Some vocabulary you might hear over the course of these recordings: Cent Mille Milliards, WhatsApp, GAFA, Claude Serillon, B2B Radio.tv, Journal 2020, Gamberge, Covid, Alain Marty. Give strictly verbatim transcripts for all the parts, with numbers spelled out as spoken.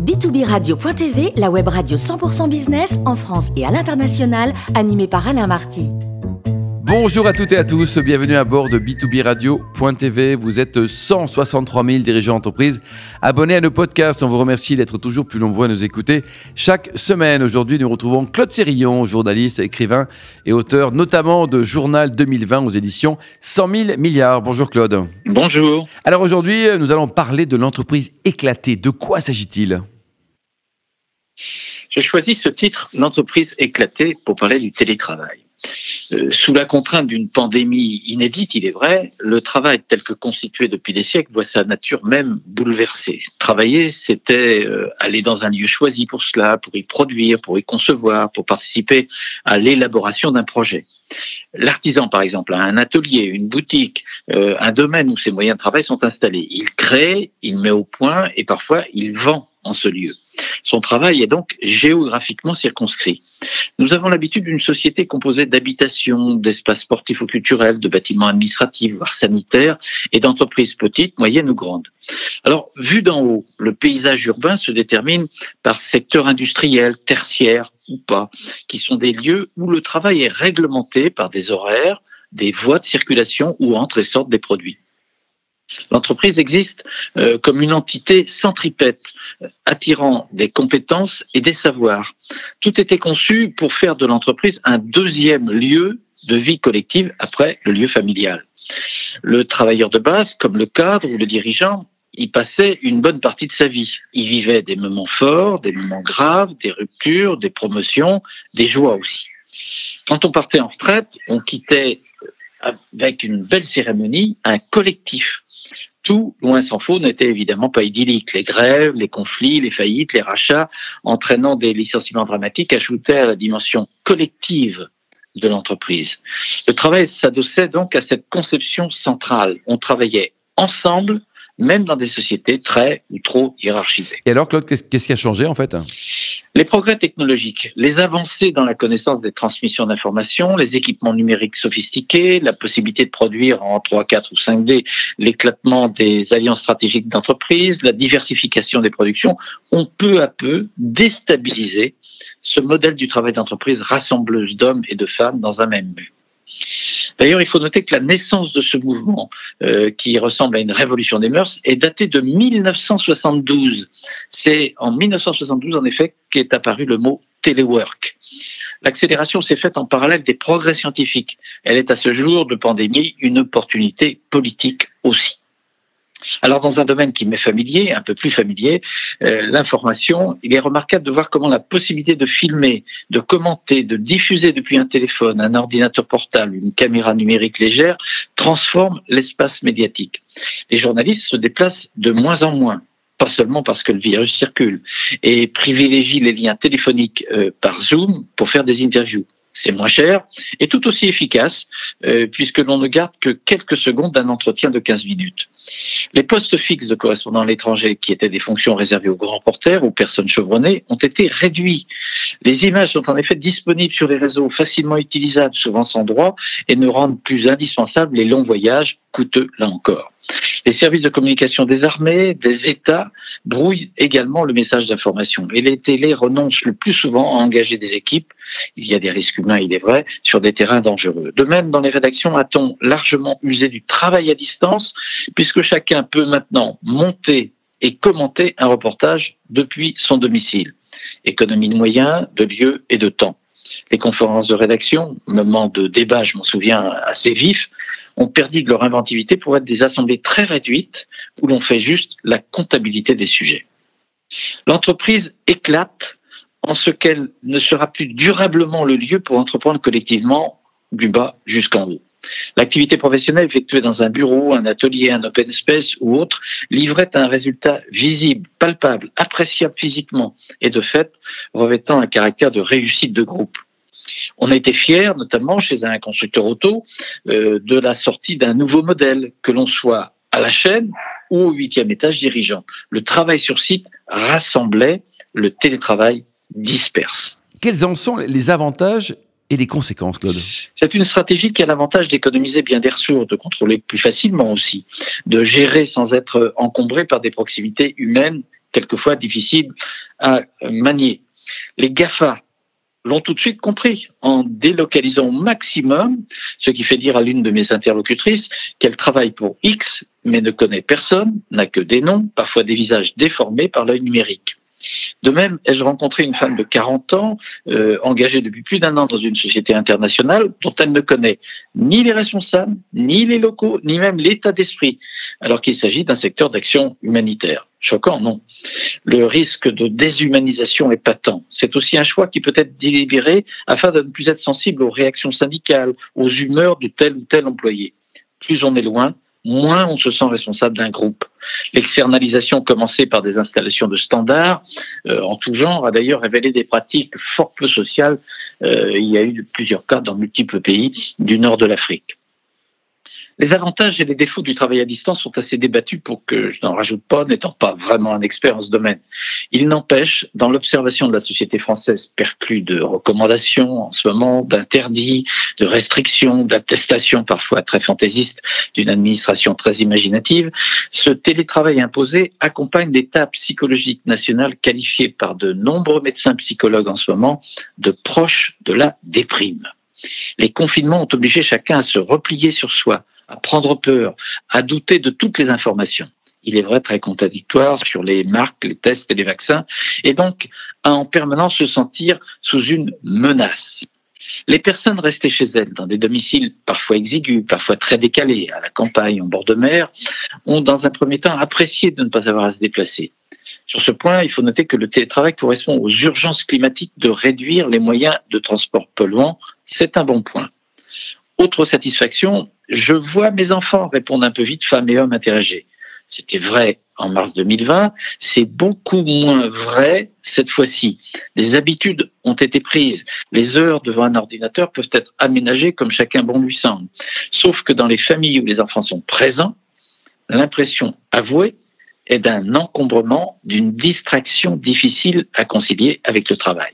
B deux B Radio point T V, la web radio cent pour cent business en France et à l'international, animée par Alain Marty. Bonjour à toutes et à tous, bienvenue à bord de B deux B Radio point T V. Vous êtes cent soixante-trois mille dirigeants d'entreprise abonnés à nos podcasts. On vous remercie d'être toujours plus nombreux à nous écouter chaque semaine. Aujourd'hui, nous retrouvons Claude Serillon, journaliste, écrivain et auteur notamment de Journal deux mille vingt aux éditions cent mille milliards. Bonjour Claude. Bonjour. Alors aujourd'hui, nous allons parler de l'entreprise éclatée. De quoi s'agit-il ? J'ai choisi ce titre, l'entreprise éclatée, pour parler du télétravail. Sous la contrainte d'une pandémie inédite, il est vrai, le travail tel que constitué depuis des siècles voit sa nature même bouleversée. Travailler, c'était aller dans un lieu choisi pour cela, pour y produire, pour y concevoir, pour participer à l'élaboration d'un projet. L'artisan, par exemple, a un atelier, une boutique, un domaine où ses moyens de travail sont installés. Il crée, il met au point et parfois il vend en ce lieu. Son travail est donc géographiquement circonscrit. Nous avons l'habitude d'une société composée d'habitations, d'espaces sportifs ou culturels, de bâtiments administratifs, voire sanitaires, et d'entreprises petites, moyennes ou grandes. Alors, vu d'en haut, le paysage urbain se détermine par secteurs industriels, tertiaires ou pas, qui sont des lieux où le travail est réglementé par des horaires, des voies de circulation où entrent et sortent des produits. L'entreprise existe euh, comme une entité centripète, attirant des compétences et des savoirs. Tout était conçu pour faire de l'entreprise un deuxième lieu de vie collective après le lieu familial. Le travailleur de base, comme le cadre ou le dirigeant, y passait une bonne partie de sa vie. Il vivait des moments forts, des moments graves, des ruptures, des promotions, des joies aussi. Quand on partait en retraite, on quittait avec une belle cérémonie un collectif. Tout, loin s'en faut, n'était évidemment pas idyllique. Les grèves, les conflits, les faillites, les rachats, entraînant des licenciements dramatiques, ajoutaient à la dimension collective de l'entreprise. Le travail s'adossait donc à cette conception centrale. On travaillait ensemble, même dans des sociétés très ou trop hiérarchisées. Et alors, Claude, qu'est-ce qui a changé en fait ? Les progrès technologiques, les avancées dans la connaissance des transmissions d'informations, les équipements numériques sophistiqués, la possibilité de produire en trois, quatre ou cinq D, l'éclatement des alliances stratégiques d'entreprise, la diversification des productions, ont peu à peu déstabilisé ce modèle du travail d'entreprise rassembleuse d'hommes et de femmes dans un même but. D'ailleurs, il faut noter que la naissance de ce mouvement, euh, qui ressemble à une révolution des mœurs, est datée de mille neuf cent soixante-douze. C'est en mille neuf cent soixante-douze, en effet, qu'est apparu le mot « téléwork ». L'accélération s'est faite en parallèle des progrès scientifiques. Elle est à ce jour de pandémie une opportunité politique aussi. Alors, dans un domaine qui m'est familier, un peu plus familier, euh, l'information, il est remarquable de voir comment la possibilité de filmer, de commenter, de diffuser depuis un téléphone, un ordinateur portable, une caméra numérique légère, transforme l'espace médiatique. Les journalistes se déplacent de moins en moins, pas seulement parce que le virus circule, et privilégient les liens téléphoniques euh, par Zoom pour faire des interviews. C'est moins cher et tout aussi efficace euh, puisque l'on ne garde que quelques secondes d'un entretien de quinze minutes. Les postes fixes de correspondants à l'étranger, qui étaient des fonctions réservées aux grands reporters ou personnes chevronnées, ont été réduits. Les images sont en effet disponibles sur les réseaux, facilement utilisables, souvent sans droit, et ne rendent plus indispensables les longs voyages, coûteux là encore. Les services de communication des armées, des États, brouillent également le message d'information. Et les télés renoncent le plus souvent à engager des équipes, il y a des risques humains, il est vrai, sur des terrains dangereux. De même, dans les rédactions, a-t-on largement usé du travail à distance, puisque chacun peut maintenant monter et commenter un reportage depuis son domicile. Économie de moyens, de lieux et de temps. Les conférences de rédaction, moment de débat, je m'en souviens, assez vif, ont perdu de leur inventivité pour être des assemblées très réduites où l'on fait juste la comptabilité des sujets. L'entreprise éclate en ce qu'elle ne sera plus durablement le lieu pour entreprendre collectivement du bas jusqu'en haut. L'activité professionnelle effectuée dans un bureau, un atelier, un open space ou autre livrait un résultat visible, palpable, appréciable physiquement et de fait revêtant un caractère de réussite de groupe. On a été fiers, notamment chez un constructeur auto, euh, de la sortie d'un nouveau modèle, que l'on soit à la chaîne ou au huitième étage dirigeant. Le travail sur site rassemblait, le télétravail disperse. Quels en sont les avantages et les conséquences, Claude ? C'est une stratégie qui a l'avantage d'économiser bien des ressources, de contrôler plus facilement aussi, de gérer sans être encombré par des proximités humaines quelquefois difficiles à manier. Les GAFA l'ont tout de suite compris, en délocalisant au maximum, ce qui fait dire à l'une de mes interlocutrices qu'elle travaille pour X, mais ne connaît personne, n'a que des noms, parfois des visages déformés par l'œil numérique. De même, ai-je rencontré une femme de quarante ans, euh, engagée depuis plus d'un an dans une société internationale dont elle ne connaît ni les responsables, ni les locaux, ni même l'état d'esprit, alors qu'il s'agit d'un secteur d'action humanitaire. Choquant, non. Le risque de déshumanisation est patent. C'est aussi un choix qui peut être délibéré afin de ne plus être sensible aux réactions syndicales, aux humeurs de tel ou tel employé. Plus on est loin, moins on se sent responsable d'un groupe. L'externalisation commencée par des installations de standards, euh, en tout genre, a d'ailleurs révélé des pratiques fort peu sociales. Euh, il y a eu plusieurs cas dans multiples pays du nord de l'Afrique. Les avantages et les défauts du travail à distance sont assez débattus pour que je n'en rajoute pas, n'étant pas vraiment un expert en ce domaine. Il n'empêche, dans l'observation de la société française perclue de recommandations en ce moment, d'interdits, de restrictions, d'attestations parfois très fantaisistes, d'une administration très imaginative, ce télétravail imposé accompagne l'état psychologique national qualifié par de nombreux médecins psychologues en ce moment de proche de la déprime. Les confinements ont obligé chacun à se replier sur soi, à prendre peur, à douter de toutes les informations. Il est vrai très contradictoire sur les marques, les tests et les vaccins, et donc à en permanence se sentir sous une menace. Les personnes restées chez elles, dans des domiciles parfois exigus, parfois très décalés, à la campagne, en bord de mer, ont dans un premier temps apprécié de ne pas avoir à se déplacer. Sur ce point, il faut noter que le télétravail correspond aux urgences climatiques de réduire les moyens de transport polluants. C'est un bon point. Autre satisfaction, je vois mes enfants répondre un peu vite, femmes et hommes interrogés. C'était vrai en mars deux mille vingt, c'est beaucoup moins vrai cette fois-ci. Les habitudes ont été prises, les heures devant un ordinateur peuvent être aménagées comme chacun bon lui semble. Sauf que dans les familles où les enfants sont présents, l'impression avouée est d'un encombrement, d'une distraction difficile à concilier avec le travail.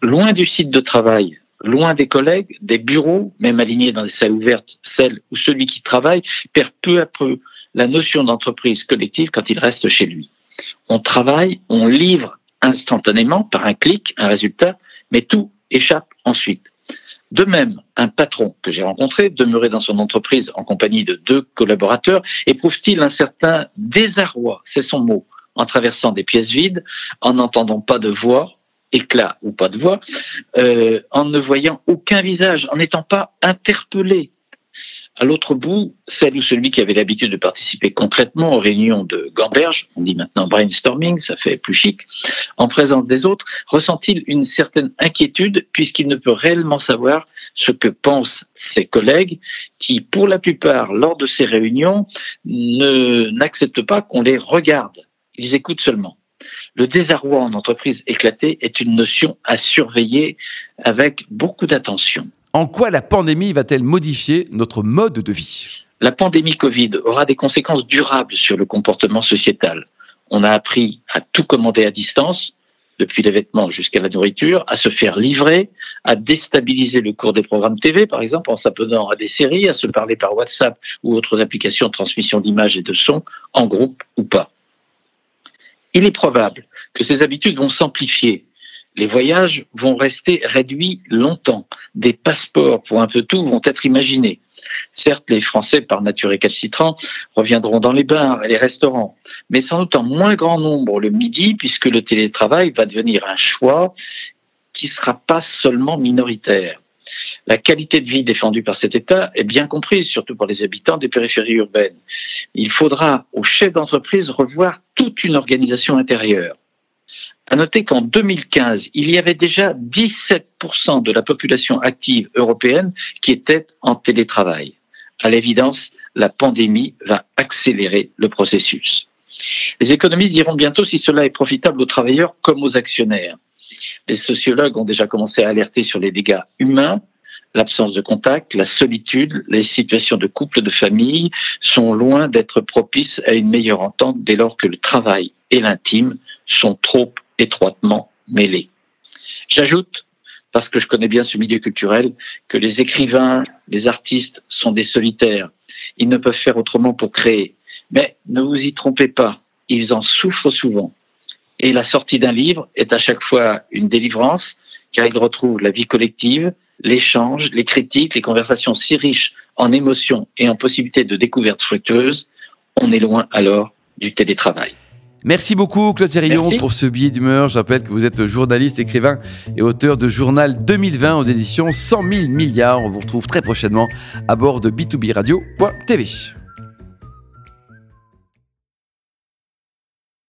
Loin du site de travail, loin des collègues, des bureaux, même alignés dans des salles ouvertes, celle où celui qui travaille perd peu à peu la notion d'entreprise collective quand il reste chez lui. On travaille, on livre instantanément, par un clic, un résultat, mais tout échappe ensuite. De même, un patron que j'ai rencontré, demeuré dans son entreprise en compagnie de deux collaborateurs, éprouve-t-il un certain désarroi, c'est son mot, en traversant des pièces vides, en n'entendant pas de voix, éclat ou pas de voix, euh, en ne voyant aucun visage, en n'étant pas interpellé. À l'autre bout, celle ou celui qui avait l'habitude de participer concrètement aux réunions de Gamberge, on dit maintenant brainstorming, ça fait plus chic, en présence des autres, ressent-il une certaine inquiétude puisqu'il ne peut réellement savoir ce que pensent ses collègues qui, pour la plupart, lors de ces réunions, ne, n'acceptent pas qu'on les regarde. Ils écoutent seulement. Le désarroi en entreprise éclatée est une notion à surveiller avec beaucoup d'attention. En quoi la pandémie va-t-elle modifier notre mode de vie ? La pandémie Covid aura des conséquences durables sur le comportement sociétal. On a appris à tout commander à distance, depuis les vêtements jusqu'à la nourriture, à se faire livrer, à déstabiliser le cours des programmes T V, par exemple, en s'abonnant à des séries, à se parler par WhatsApp ou autres applications de transmission d'images et de sons, en groupe ou pas. Il est probable que ces habitudes vont s'amplifier. Les voyages vont rester réduits longtemps. Des passeports pour un peu tout vont être imaginés. Certes, les Français, par nature récalcitrants, reviendront dans les bars et les restaurants, mais sans doute en moins grand nombre le midi, puisque le télétravail va devenir un choix qui ne sera pas seulement minoritaire. La qualité de vie défendue par cet État est bien comprise, surtout par les habitants des périphéries urbaines. Il faudra aux chefs d'entreprise revoir toute une organisation intérieure. À noter qu'en deux mille quinze, il y avait déjà dix-sept pour cent de la population active européenne qui était en télétravail. À l'évidence, la pandémie va accélérer le processus. Les économistes diront bientôt si cela est profitable aux travailleurs comme aux actionnaires. Les sociologues ont déjà commencé à alerter sur les dégâts humains. L'absence de contact, la solitude, les situations de couple, de famille sont loin d'être propices à une meilleure entente dès lors que le travail et l'intime sont trop étroitement mêlés. J'ajoute, parce que je connais bien ce milieu culturel, que les écrivains, les artistes sont des solitaires. Ils ne peuvent faire autrement pour créer. Mais ne vous y trompez pas. ils en souffrent souvent. Et la sortie d'un livre est à chaque fois une délivrance, car ils retrouvent la vie collective, l'échange, les critiques, les conversations si riches en émotions et en possibilités de découvertes fructueuses. On est loin alors du télétravail. Merci beaucoup Claude Serillon Merci. Pour ce billet d'humeur. Je rappelle que vous êtes journaliste, écrivain et auteur de Journal deux mille vingt aux éditions Cent Mille Milliards. On vous retrouve très prochainement à bord de B deux B Radio point T V.